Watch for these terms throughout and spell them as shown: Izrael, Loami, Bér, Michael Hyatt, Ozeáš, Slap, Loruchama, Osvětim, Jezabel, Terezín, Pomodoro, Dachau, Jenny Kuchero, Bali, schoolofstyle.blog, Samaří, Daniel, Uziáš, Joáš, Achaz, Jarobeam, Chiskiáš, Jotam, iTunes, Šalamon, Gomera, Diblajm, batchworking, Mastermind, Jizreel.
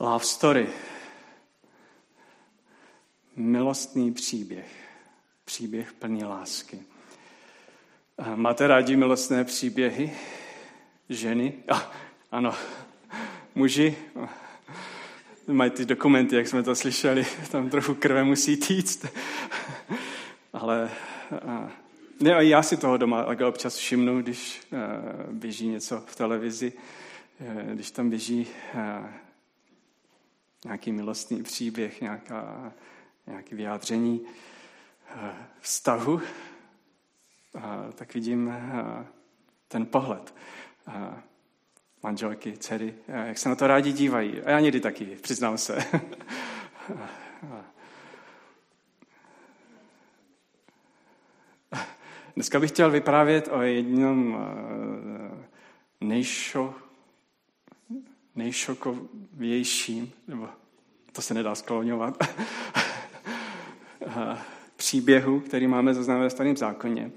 Love story. Milostný příběh. Příběh plný lásky. Máte rádi milostné příběhy? Ženy? Ano. Muži? Mají ty dokumenty, jak jsme to slyšeli. Tam trochu krve musí týct. Ale ne, já si toho doma občas všimnu, když běží něco v televizi, když tam běží nějaký milostný příběh, nějaké vyjádření vztahu, tak vidím ten pohled manželky, dcery, jak se na to rádi dívají. A já někdy taky, přiznám se. Dneska bych chtěl vyprávět o jednom nejšokovějším, nebo to se nedá skloňovat, příběhu, který máme zaznamenaný ve Starém zákoně.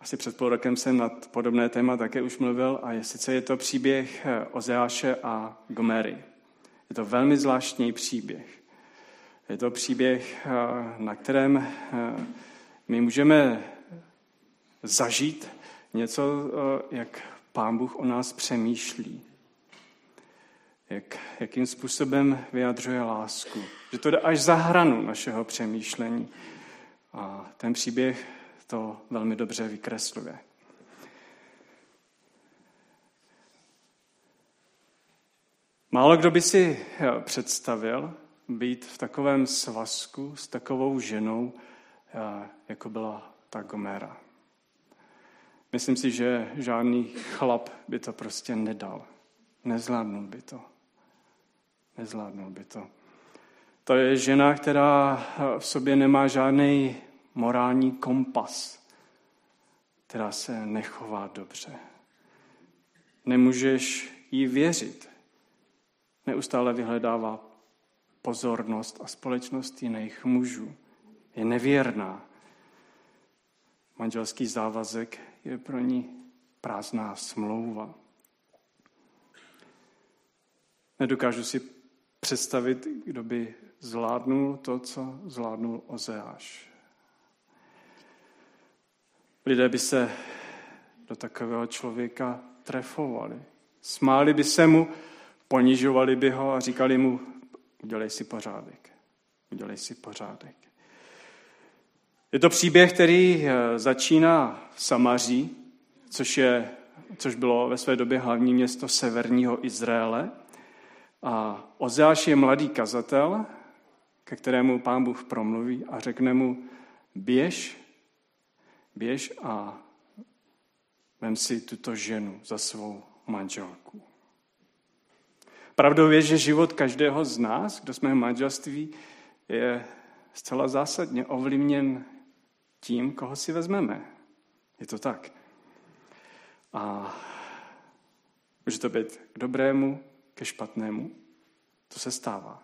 Asi před půl rokem jsem na podobné téma také už mluvil a sice je to příběh Ozeáše a Gomery. Je to velmi zvláštní příběh. Je to příběh, na kterém my můžeme zažít něco, jak Pán Bůh o nás přemýšlí. Jakým způsobem vyjadřuje lásku. Že to jde až za hranu našeho přemýšlení. A ten příběh to velmi dobře vykresluje. Málo kdo by si představil být v takovém svazku s takovou ženou, jako byla ta Gomera. Myslím si, že žádný chlap by to prostě nedal. Nezvládnul by to. To je žena, která v sobě nemá žádný morální kompas, která se nechová dobře. Nemůžeš jí věřit. Neustále vyhledává pozornost a společnost jiných mužů. Je nevěrná. Manželský závazek je pro ní prázdná smlouva. Nedokážu si představit, kdo by zvládnul to, co zvládnul Ozeáš. Lidé by se do takového člověka trefovali. Smáli by se mu, ponižovali by ho a říkali mu, udělej si pořádek. Je to příběh, který začíná v Samaří, což bylo ve své době hlavní město severního Izraele. A Ozeáš je mladý kazatel, ke kterému Pán Bůh promluví a řekne mu, běž a vem si tuto ženu za svou manželku. Pravdou je, že život každého z nás, kdo jsme v manželství, je zcela zásadně ovlivněn tím, koho si vezmeme. Je to tak. A může to být k dobrému, ke špatnému. To se stává.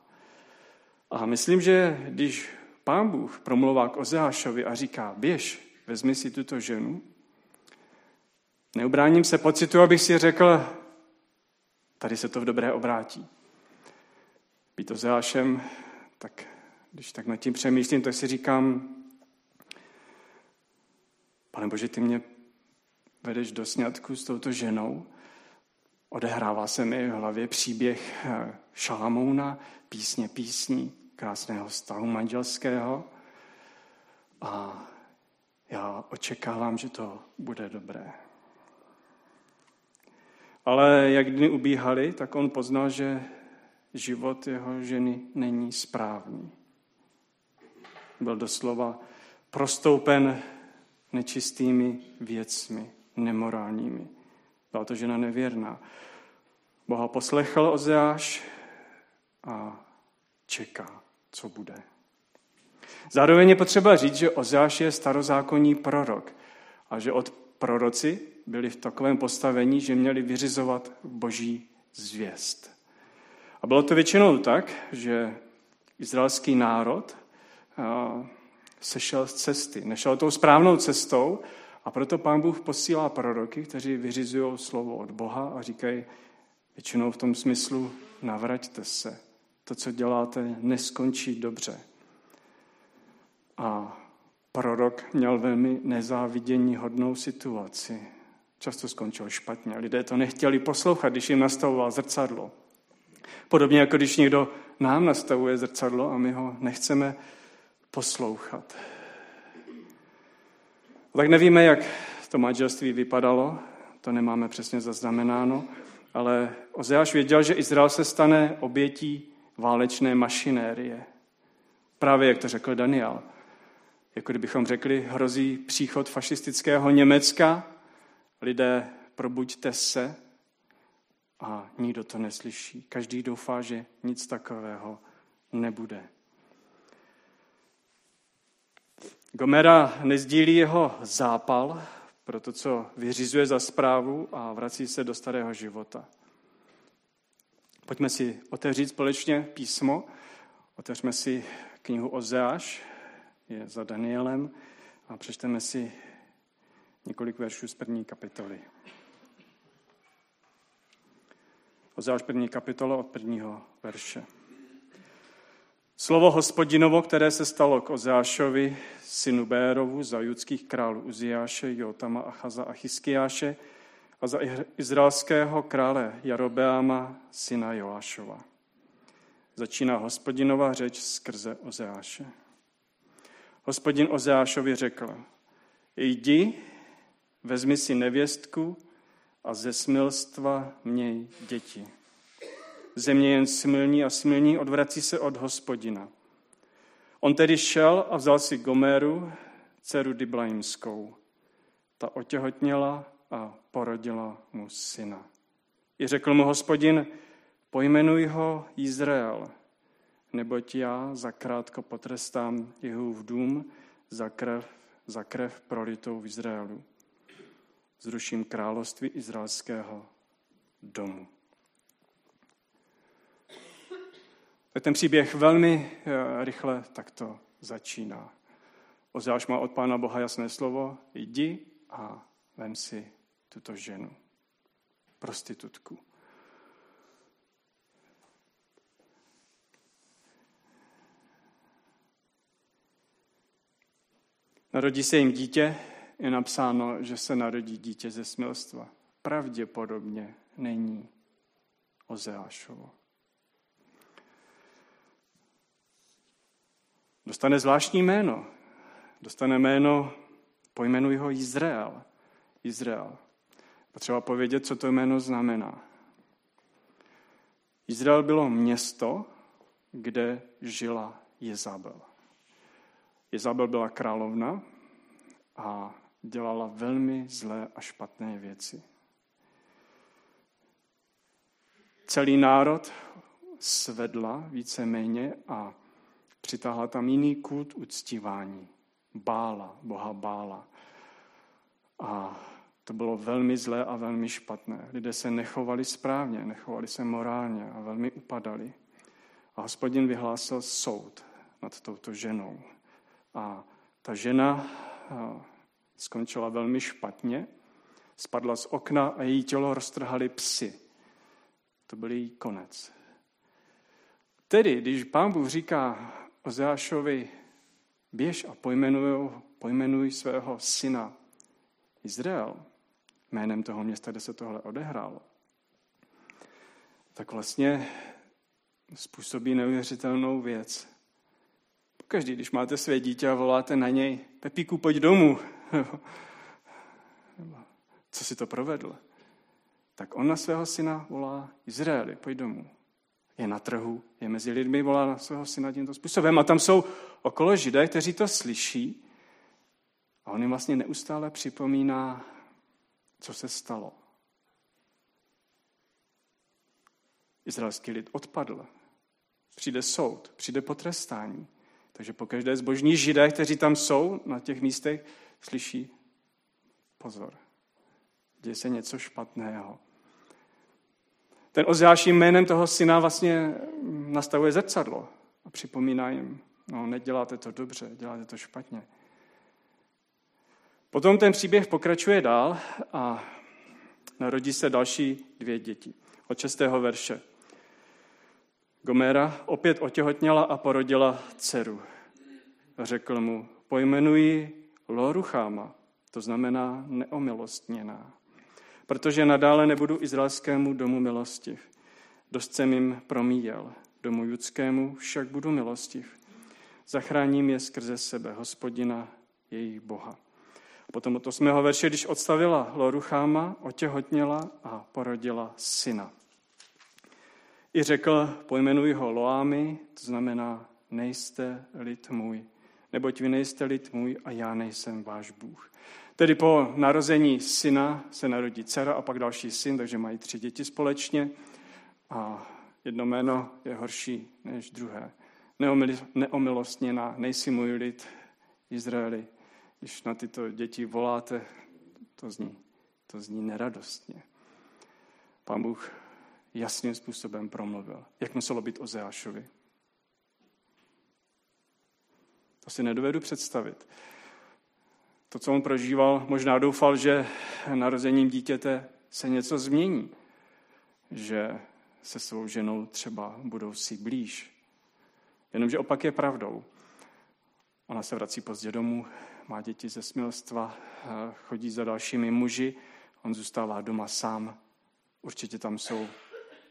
A myslím, že když Pán Bůh promluvá k Ozeášovi a říká, běž, vezmi si tuto ženu, neubráním se pocitu, abych si řekl, tady se to v dobré obrátí. Být Ozeášem, tak když tak nad tím přemýšlím, tak si říkám, Pane Bože, ty mě vedeš do sňatku s touto ženou. Odehrává se mi v hlavě příběh Šalamouna, písně písní, krásného vztahu manželského. A já očekávám, že to bude dobré. Ale jak dny ubíhaly, tak on poznal, že život jeho ženy není správný. Byl doslova prostoupen nečistými věcmi, nemorálními. Byla to žena nevěrná. Boha poslechl Ozeáš a čeká, co bude. Zároveň je potřeba říct, že Ozeáš je starozákonní prorok a že od proroci byli v takovém postavení, že měli vyřizovat boží zvěst. A bylo to většinou tak, že izraelský národ sešel z cesty. Nešel tou správnou cestou, a proto Pán Bůh posílá proroky, kteří vyřizují slovo od Boha a říkají většinou v tom smyslu, navraťte se. To, co děláte, neskončí dobře. A prorok měl velmi nezáviděníhodnou situaci. Často skončil špatně. Lidé to nechtěli poslouchat, když jim nastavoval zrcadlo. Podobně jako když někdo nám nastavuje zrcadlo a my ho nechceme poslouchat. Tak nevíme, jak to manželství vypadalo, to nemáme přesně zaznamenáno, ale Ozeáš věděl, že Izrael se stane obětí válečné mašinérie. Právě jak to řekl Daniel. Jako kdybychom řekli, hrozí příchod fašistického Německa, lidé, probuďte se, a nikdo to neslyší. Každý doufá, že nic takového nebude. Gomera nezdílí jeho zápal pro to, co vyřizuje za správu, a vrací se do starého života. Pojďme si otevřít společně písmo. Otevřeme si knihu Ozeáš, je za Danielem, a přečteme si několik veršů z první kapitoly. Ozeáš první kapitola od prvního verše. Slovo Hospodinovo, které se stalo k Ozeášovi, synu Bérovu, za judských králů Uziáše, Jotama, Achaza a Chiskiáše a za izraelského krále Jarobeama, syna Joášova. Začíná Hospodinova řeč skrze Ozeáše. Hospodin Ozeášovi řekl, jdi, vezmi si nevěstku a ze smilstva měj děti. Země jen smilní a smilní odvrací se od Hospodina. On tedy šel a vzal si Gomeru, dceru Diblajmskou. Ta otěhotněla a porodila mu syna. I řekl mu Hospodin, pojmenuj ho Jizreel, neboť já zakrátko potrestám Jehův dům za krev prolitou v Izraelu. Zruším království izraelského domu. Tak ten příběh velmi rychle takto začíná. Ozeáš má od Pána Boha jasné slovo, jdi a vem si tuto ženu, prostitutku. Narodí se jim dítě, je napsáno, že se narodí dítě ze smilstva. Pravděpodobně není Ozeášovo. Dostane zvláštní jméno. Dostane jméno, pojmenuji ho Jizreel. Jizreel. Potřeba povědět, co to jméno znamená. Jizreel bylo město, kde žila Jezabel. Jezabel byla královna a dělala velmi zlé a špatné věci. Celý národ svedla víceméně a přitáhla tam jiný kult uctívání. Bála, boha Bála. A to bylo velmi zlé a velmi špatné. Lidé se nechovali správně, nechovali se morálně a velmi upadali. A Hospodin vyhlásil soud nad touto ženou. A ta žena skončila velmi špatně, spadla z okna a její tělo roztrhali psi. To byl její konec. Tedy, když Pán Bůh říká Ozeášovi, běž a pojmenuj svého syna Izrael, jménem toho města, kde se tohle odehrálo, tak vlastně způsobí neuvěřitelnou věc. Každý, když máte své dítě a voláte na něj, Pepíku, pojď domů. Co si to provedl? Tak on na svého syna volá Izraeli, pojď domů. Je na trhu, je mezi lidmi, volá na svého syna tímto způsobem. A tam jsou okolo Židé, kteří to slyší. A on jim vlastně neustále připomíná, co se stalo. Izraelský lid odpadl. Přijde soud, přijde potrestání. Takže po každé zbožní Židé, kteří tam jsou na těch místech, slyší pozor. Děje se něco špatného. Ten Ozeáš jménem toho syna vlastně nastavuje zrcadlo a připomíná jim, no neděláte to dobře, děláte to špatně. Potom ten příběh pokračuje dál a narodí se další dvě děti. Od 6. verše. Gomera opět otěhotněla a porodila dceru. Řekl mu, pojmenuji Loruchama, to znamená neomilostněná, protože nadále nebudu izraelskému domu milostiv. Dost jsem jim promíjel, domu judskému však budu milostiv. Zachráním je skrze sebe, Hospodina, jejich Boha. A potom od 8. verše, když odstavila Loruchama, otěhotněla a porodila syna. I řekl, pojmenuj ho Loami, to znamená, nejste lid můj, neboť vy nejste lid můj a já nejsem váš Bůh. Tedy po narození syna se narodí dcera a pak další syn, takže mají 3 děti společně a jedno jméno je horší než druhé. Neomilostněná, nejsi můj lid, Izraeli. Když na tyto děti voláte, to zní neradostně. Pán Bůh jasným způsobem promluvil, jak muselo být Ozeášovi. To si nedovedu představit. To, co on prožíval, možná doufal, že narozením dítěte se něco změní, že se svou ženou třeba budou si blíž. Jenomže opak je pravdou. Ona se vrací pozdě domů, má děti ze smilstva, chodí za dalšími muži, on zůstává doma sám. Určitě tam jsou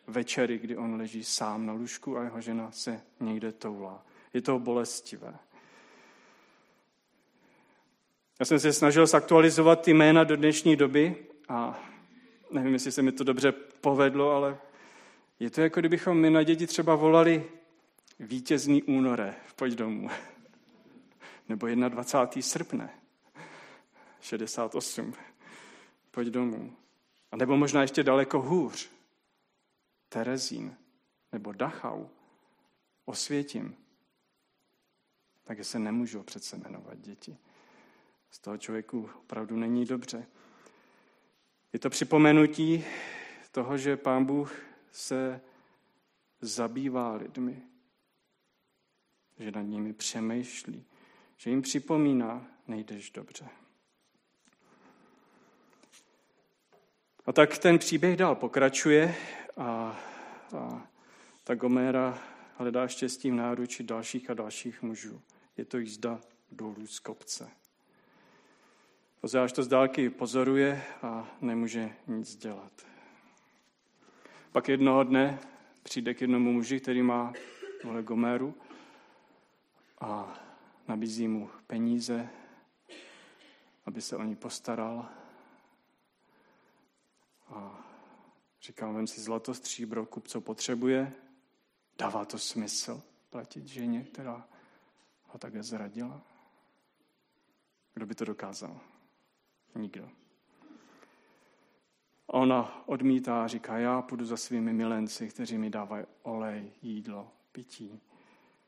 večery, kdy on leží sám na lůžku a jeho žena se někde toulá. Je to bolestivé. Já jsem se snažil zaktualizovat ty jména do dnešní doby a nevím, jestli se mi to dobře povedlo, ale je to jako kdybychom my na děti třeba volali vítězný únore, pojď domů. Nebo 21. srpne, 68, pojď domů. A nebo možná ještě daleko hůř, Terezín, nebo Dachau, Osvětim. Takže se nemůžou přece jmenovat děti. Z toho člověku opravdu není dobře. Je to připomenutí toho, že Pán Bůh se zabývá lidmi, že nad nimi přemýšlí, že jim připomíná, nejdeš dobře. A tak ten příběh dál pokračuje a ta Gomera hledá štěstí v náruči dalších a dalších mužů. Je to jízda dolů z kopce. Ozeáš to z dálky pozoruje a nemůže nic dělat. Pak jednoho dne přijde k jednomu muži, který má Gomeru a nabízí mu peníze, aby se o ní postaral. A říkám, vem si zlato, stříbro, kup, co potřebuje. Dává to smysl platit ženě, která ho také zradila? Kdo by to dokázal? Nikdo. A ona odmítá a říká, já půjdu za svými milenci, kteří mi dávají olej, jídlo, pití,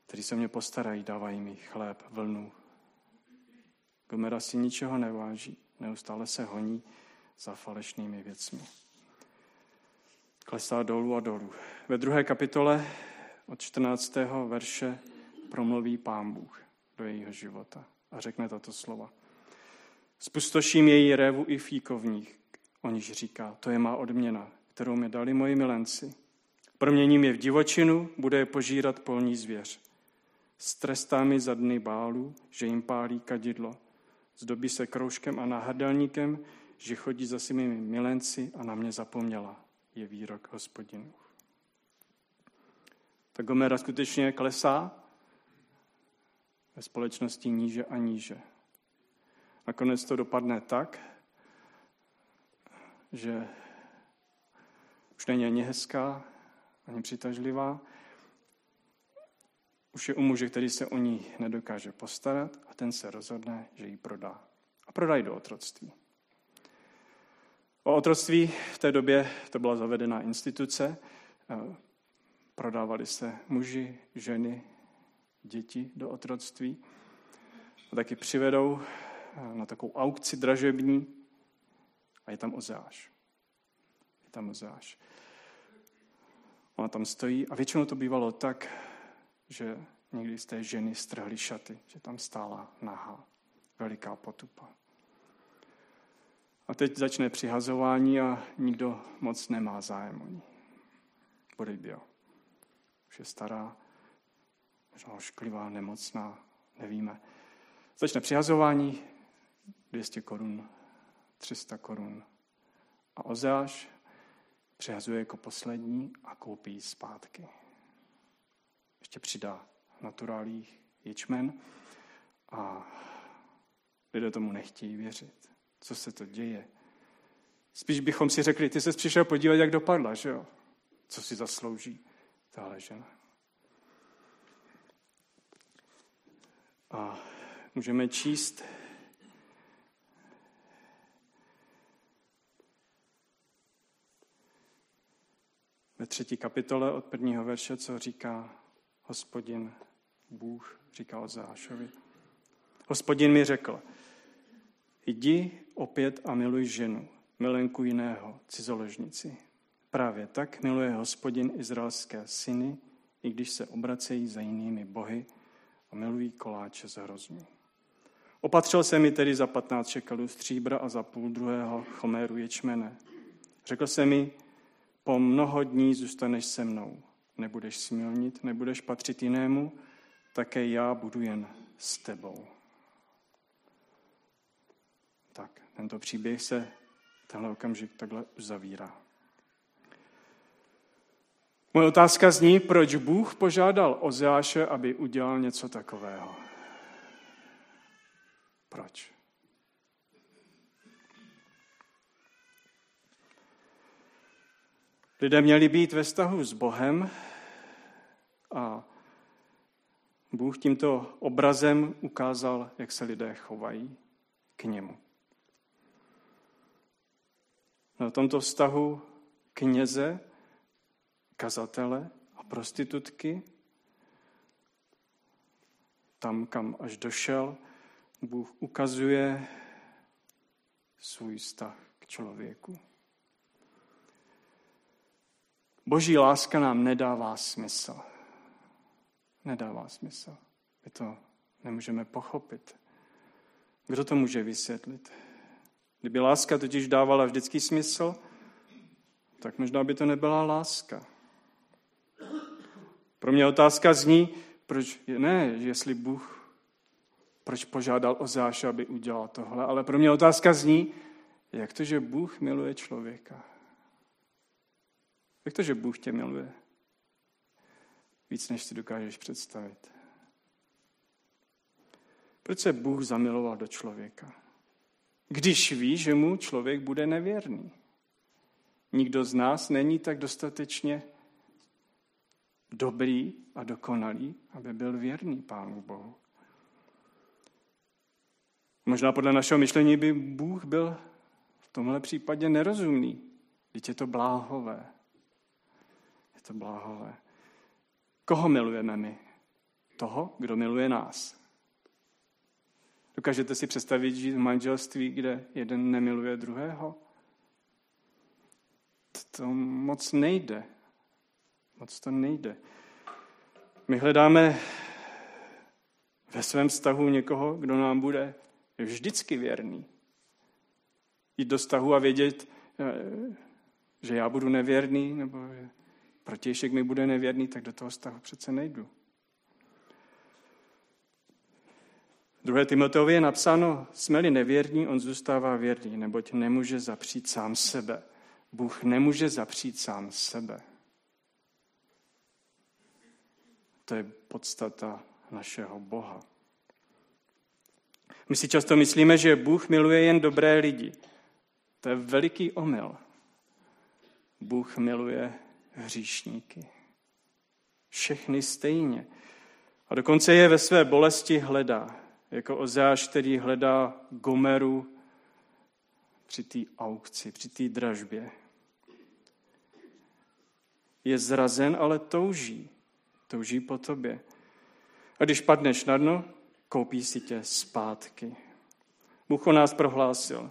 kteří se mě postarají, dávají mi chléb, vlnu. Gomera si ničeho neváží, neustále se honí za falešnými věcmi. Klesá dolů a dolů. Ve 2. kapitole od 14. verše promluví Pán Bůh do jejího života a řekne tato slova. Spustoším její révu i fíkovník, o níž říká, to je má odměna, kterou mi dali moji milenci. Proměním je v divočinu, bude je požírat polní zvěř. Strestá mi za dny bálu, že jim pálí kadidlo. Zdobí se kroužkem a náhrdelníkem, že chodí za svými milenci a na mě zapomněla, je výrok Hospodinův. Ta Gomera skutečně klesá ve společnosti níže a níže. Nakonec to dopadne tak, že už není ani hezká, ani přitažlivá. Už je u muže, který se o ní nedokáže postarat a ten se rozhodne, že ji prodá. A prodají do otroctví. O otroctví v té době to byla zavedená instituce. Prodávali se muži, ženy, děti do otroctví. A taky přivedou na takovou aukci dražební a je tam Ozeáš. Ona tam stojí a většinou to bývalo tak, že někdy z té ženy strhly šaty, že tam stála nahá, veliká potupa. A teď začne přihazování a nikdo moc nemá zájem o ní. Bude bio. Už je stará, možná ošklivá, nemocná, nevíme. Začne přihazování, 200 korun, 300 korun. A Ozeáš přihazuje jako poslední a koupí ji zpátky. Ještě přidá naturálích ječmen a lidé tomu nechtějí věřit. Co se to děje? Spíš bychom si řekli, ty ses přišel podívat, jak dopadla, že jo? Co si zaslouží tahle žena? A můžeme číst ve 3. kapitole od 1. verše, co říká Hospodin Bůh, říká Ozeášovi. Hospodin mi řekl, jdi opět a miluj ženu, milenku jiného, cizoložnici. Právě tak miluje Hospodin izraelské syny, i když se obracejí za jinými bohy a milují koláče z hroznu. Opatřil jsem mi tedy za 15 šekelů stříbra a za 0,5 choméru ječmene. Řekl jsem mi, po mnoho dní zůstaneš se mnou, nebudeš smilnit, nebudeš patřit jinému, také já budu jen s tebou. Tak, tento příběh se tenhle okamžik takhle uzavírá. Moje otázka zní, proč Bůh požádal Ozeáše, aby udělal něco takového. Proč? Lidé měli být ve vztahu s Bohem a Bůh tímto obrazem ukázal, jak se lidé chovají k němu. Na tomto vztahu kněze, kazatele a prostitutky, tam, kam až došel, Bůh ukazuje svůj vztah k člověku. Boží láska nám nedává smysl. Nedává smysl. My to nemůžeme pochopit. Kdo to může vysvětlit? Kdyby láska totiž dávala vždycky smysl, tak možná by to nebyla láska. Pro mě otázka zní, proč požádal Ozeáše, aby udělal tohle, ale pro mě otázka zní, jak to, že Bůh miluje člověka? Jak to, že Bůh tě miluje? Víc, než si dokážeš představit. Proč se Bůh zamiloval do člověka? Když ví, že mu člověk bude nevěrný. Nikdo z nás není tak dostatečně dobrý a dokonalý, aby byl věrný Pánu Bohu. Možná podle našeho myšlení by Bůh byl v tomhle případě nerozumný. Vždyť je to bláhové. Je to bláhové. Koho milujeme my? Toho, kdo miluje nás. Dokážete si představit žít v manželství, kde jeden nemiluje druhého? To moc nejde. Moc to nejde. My hledáme ve svém vztahu někoho, kdo nám bude vždycky věrný. Jít do vztahu a vědět, že já budu nevěrný, nebo že protějšek mi bude nevěrný, tak do toho vztahu přece nejdu. 2. Timoteovi je napsáno, jsme-li nevěrní, on zůstává věrný, neboť nemůže zapřít sám sebe. Bůh nemůže zapřít sám sebe. To je podstata našeho Boha. My si často myslíme, že Bůh miluje jen dobré lidi. To je veliký omyl. Bůh miluje hříšníky. Všechny stejně. A dokonce je ve své bolesti hledá. Jako Ozeáš, který hledá Gomeru při té aukci, při té dražbě. Je zrazen, ale touží. Touží po tobě. A když padneš na dno, koupí si tě zpátky. Bůh o nás prohlásil.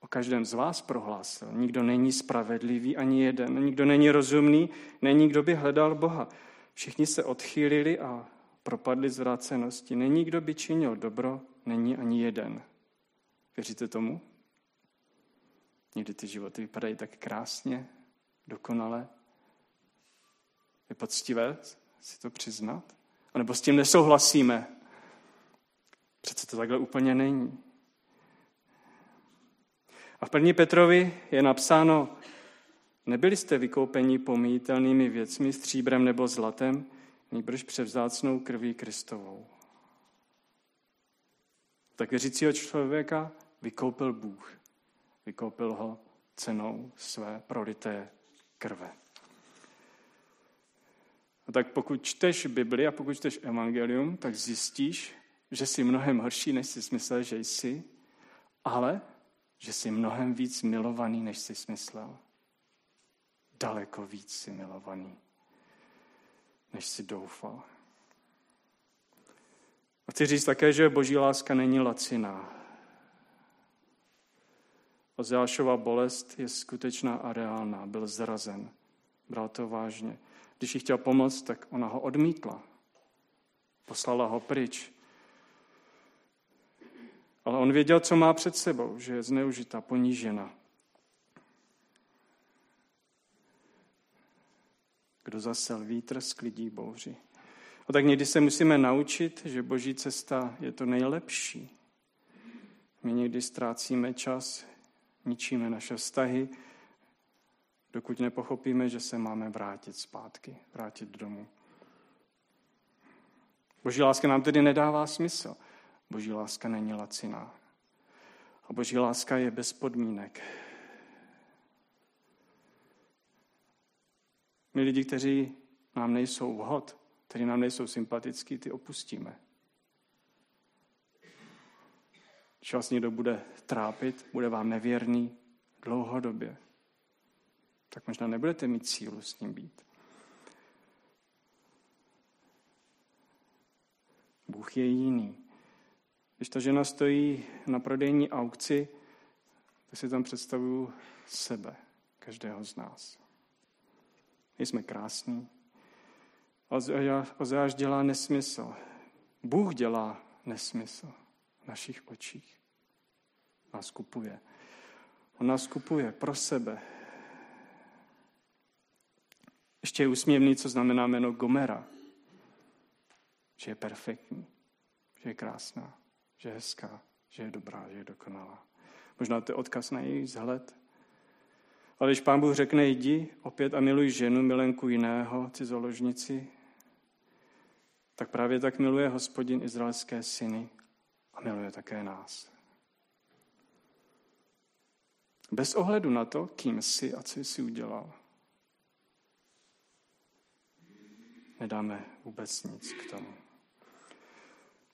O každém z vás prohlásil. Nikdo není spravedlivý, ani jeden. Nikdo není rozumný, není kdo by hledal Boha. Všichni se odchýlili a propadli zvrácenosti. Není kdo by činil dobro, není ani jeden. Věříte tomu? Někdy ty životy vypadají tak krásně, dokonale. Je poctivé si to přiznat? A nebo s tím nesouhlasíme? Přece to takhle úplně není. A v 1. Petrovi je napsáno, nebyli jste vykoupeni pomíjitelnými věcmi, stříbrem nebo zlatem, nýbrž převzácnou krví Kristovou. Tak věřícího člověka vykoupil Bůh. Vykoupil ho cenou své prolité krve. A tak pokud čteš Bibli a pokud čteš evangelium, tak zjistíš, že jsi mnohem horší, než jsi myslel, že jsi, ale že jsi mnohem víc milovaný, než jsi myslel. Daleko víc jsi milovaný, než jsi doufal. A chci říct také, že boží láska není laciná. Ozeášova bolest je skutečná a reálná. Byl zrazen, bral to vážně. Když jí chtěl pomoct, tak ona ho odmítla. Poslala ho pryč. Ale on věděl, co má před sebou, že je zneužita, ponížena. Kdo zasel vítr, sklidí bouři. A tak někdy se musíme naučit, že boží cesta je to nejlepší. My někdy ztrácíme čas, ničíme naše vztahy, dokud nepochopíme, že se máme vrátit zpátky, vrátit domů. Boží láska nám tedy nedává smysl. Boží láska není laciná. A boží láska je bez podmínek. My lidi, kteří nám nejsou vhod, kteří nám nejsou sympatický, ty opustíme. Když vás někdo bude trápit, bude vám nevěrný dlouhodobě, tak možná nebudete mít sílu s ním být. Bůh je jiný. Když ta žena stojí na prodejní aukci, tak si tam představuju sebe, každého z nás. My jsme krásní. Ozeáš dělá nesmysl. Bůh dělá nesmysl v našich očích. Nás kupuje. On nás kupuje pro sebe. Ještě je úsměvný, co znamená jméno Gomera. Že je perfektní, že je krásná, že je hezká, že je dobrá, že je dokonalá. Možná to je odkaz na její vzhled. Ale když Pán Bůh řekne, jdi opět a miluj ženu, milenku jiného, cizoložnici, tak právě tak miluje Hospodin izraelské syny a miluje také nás. Bez ohledu na to, kým jsi a co jsi udělal. Nedáme vůbec nic k tomu.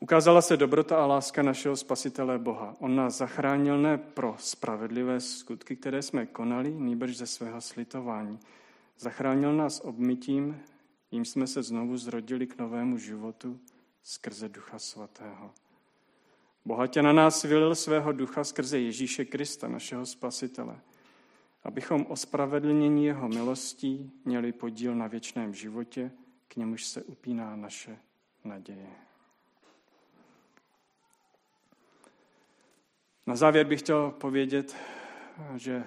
Ukázala se dobrota a láska našeho Spasitele Boha. On nás zachránil ne pro spravedlivé skutky, které jsme konali, nýbrž ze svého slitování. Zachránil nás obmytím, jím jsme se znovu zrodili k novému životu skrze Ducha Svatého. Bohatě na nás vylil svého ducha skrze Ježíše Krista, našeho Spasitele, abychom ospravedlnění jeho milostí měli podíl na věčném životě, k němuž se upíná naše naděje. Na závěr bych chtěl povědět, že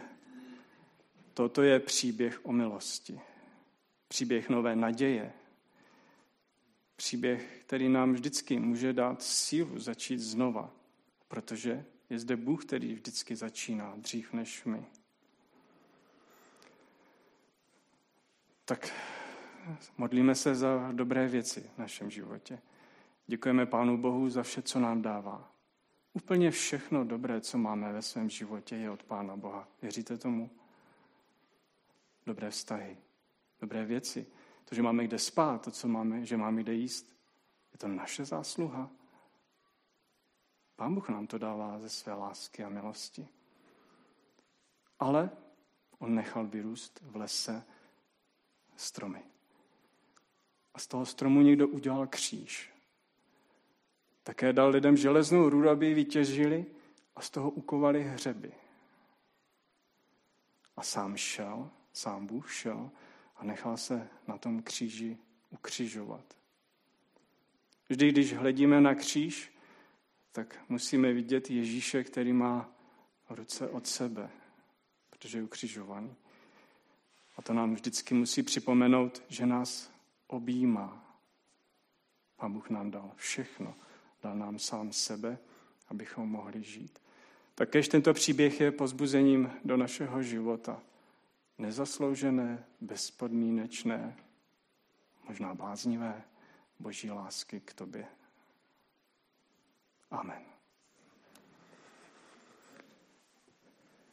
toto je příběh o milosti. Příběh nové naděje. Příběh, který nám vždycky může dát sílu začít znova, protože je zde Bůh, který vždycky začíná dřív než my. Tak modlíme se za dobré věci v našem životě. Děkujeme Pánu Bohu za vše, co nám dává. Úplně všechno dobré, co máme ve svém životě, je od Pána Boha. Věříte tomu? Dobré vztahy, dobré věci. To, že máme kde spát, to, co máme, že máme kde jíst, je to naše zásluha. Pán Bůh nám to dává ze své lásky a milosti. Ale on nechal vyrůst v lese stromy. A z toho stromu někdo udělal kříž. Také dal lidem železnou rudu, aby ji vytěžili a z toho ukovali hřeby. A sám Bůh šel a nechal se na tom kříži ukřižovat. Vždy, když hledíme na kříž, tak musíme vidět Ježíše, který má ruce od sebe, protože je ukřižovaný. A to nám vždycky musí připomenout, že nás objímá. Pán Bůh nám dal všechno. Dal nám sám sebe, abychom mohli žít. Takéž tento příběh je povzbuzením do našeho života. Nezasloužené, bezpodmínečné, možná bláznivé Boží lásky k tobě. Amen.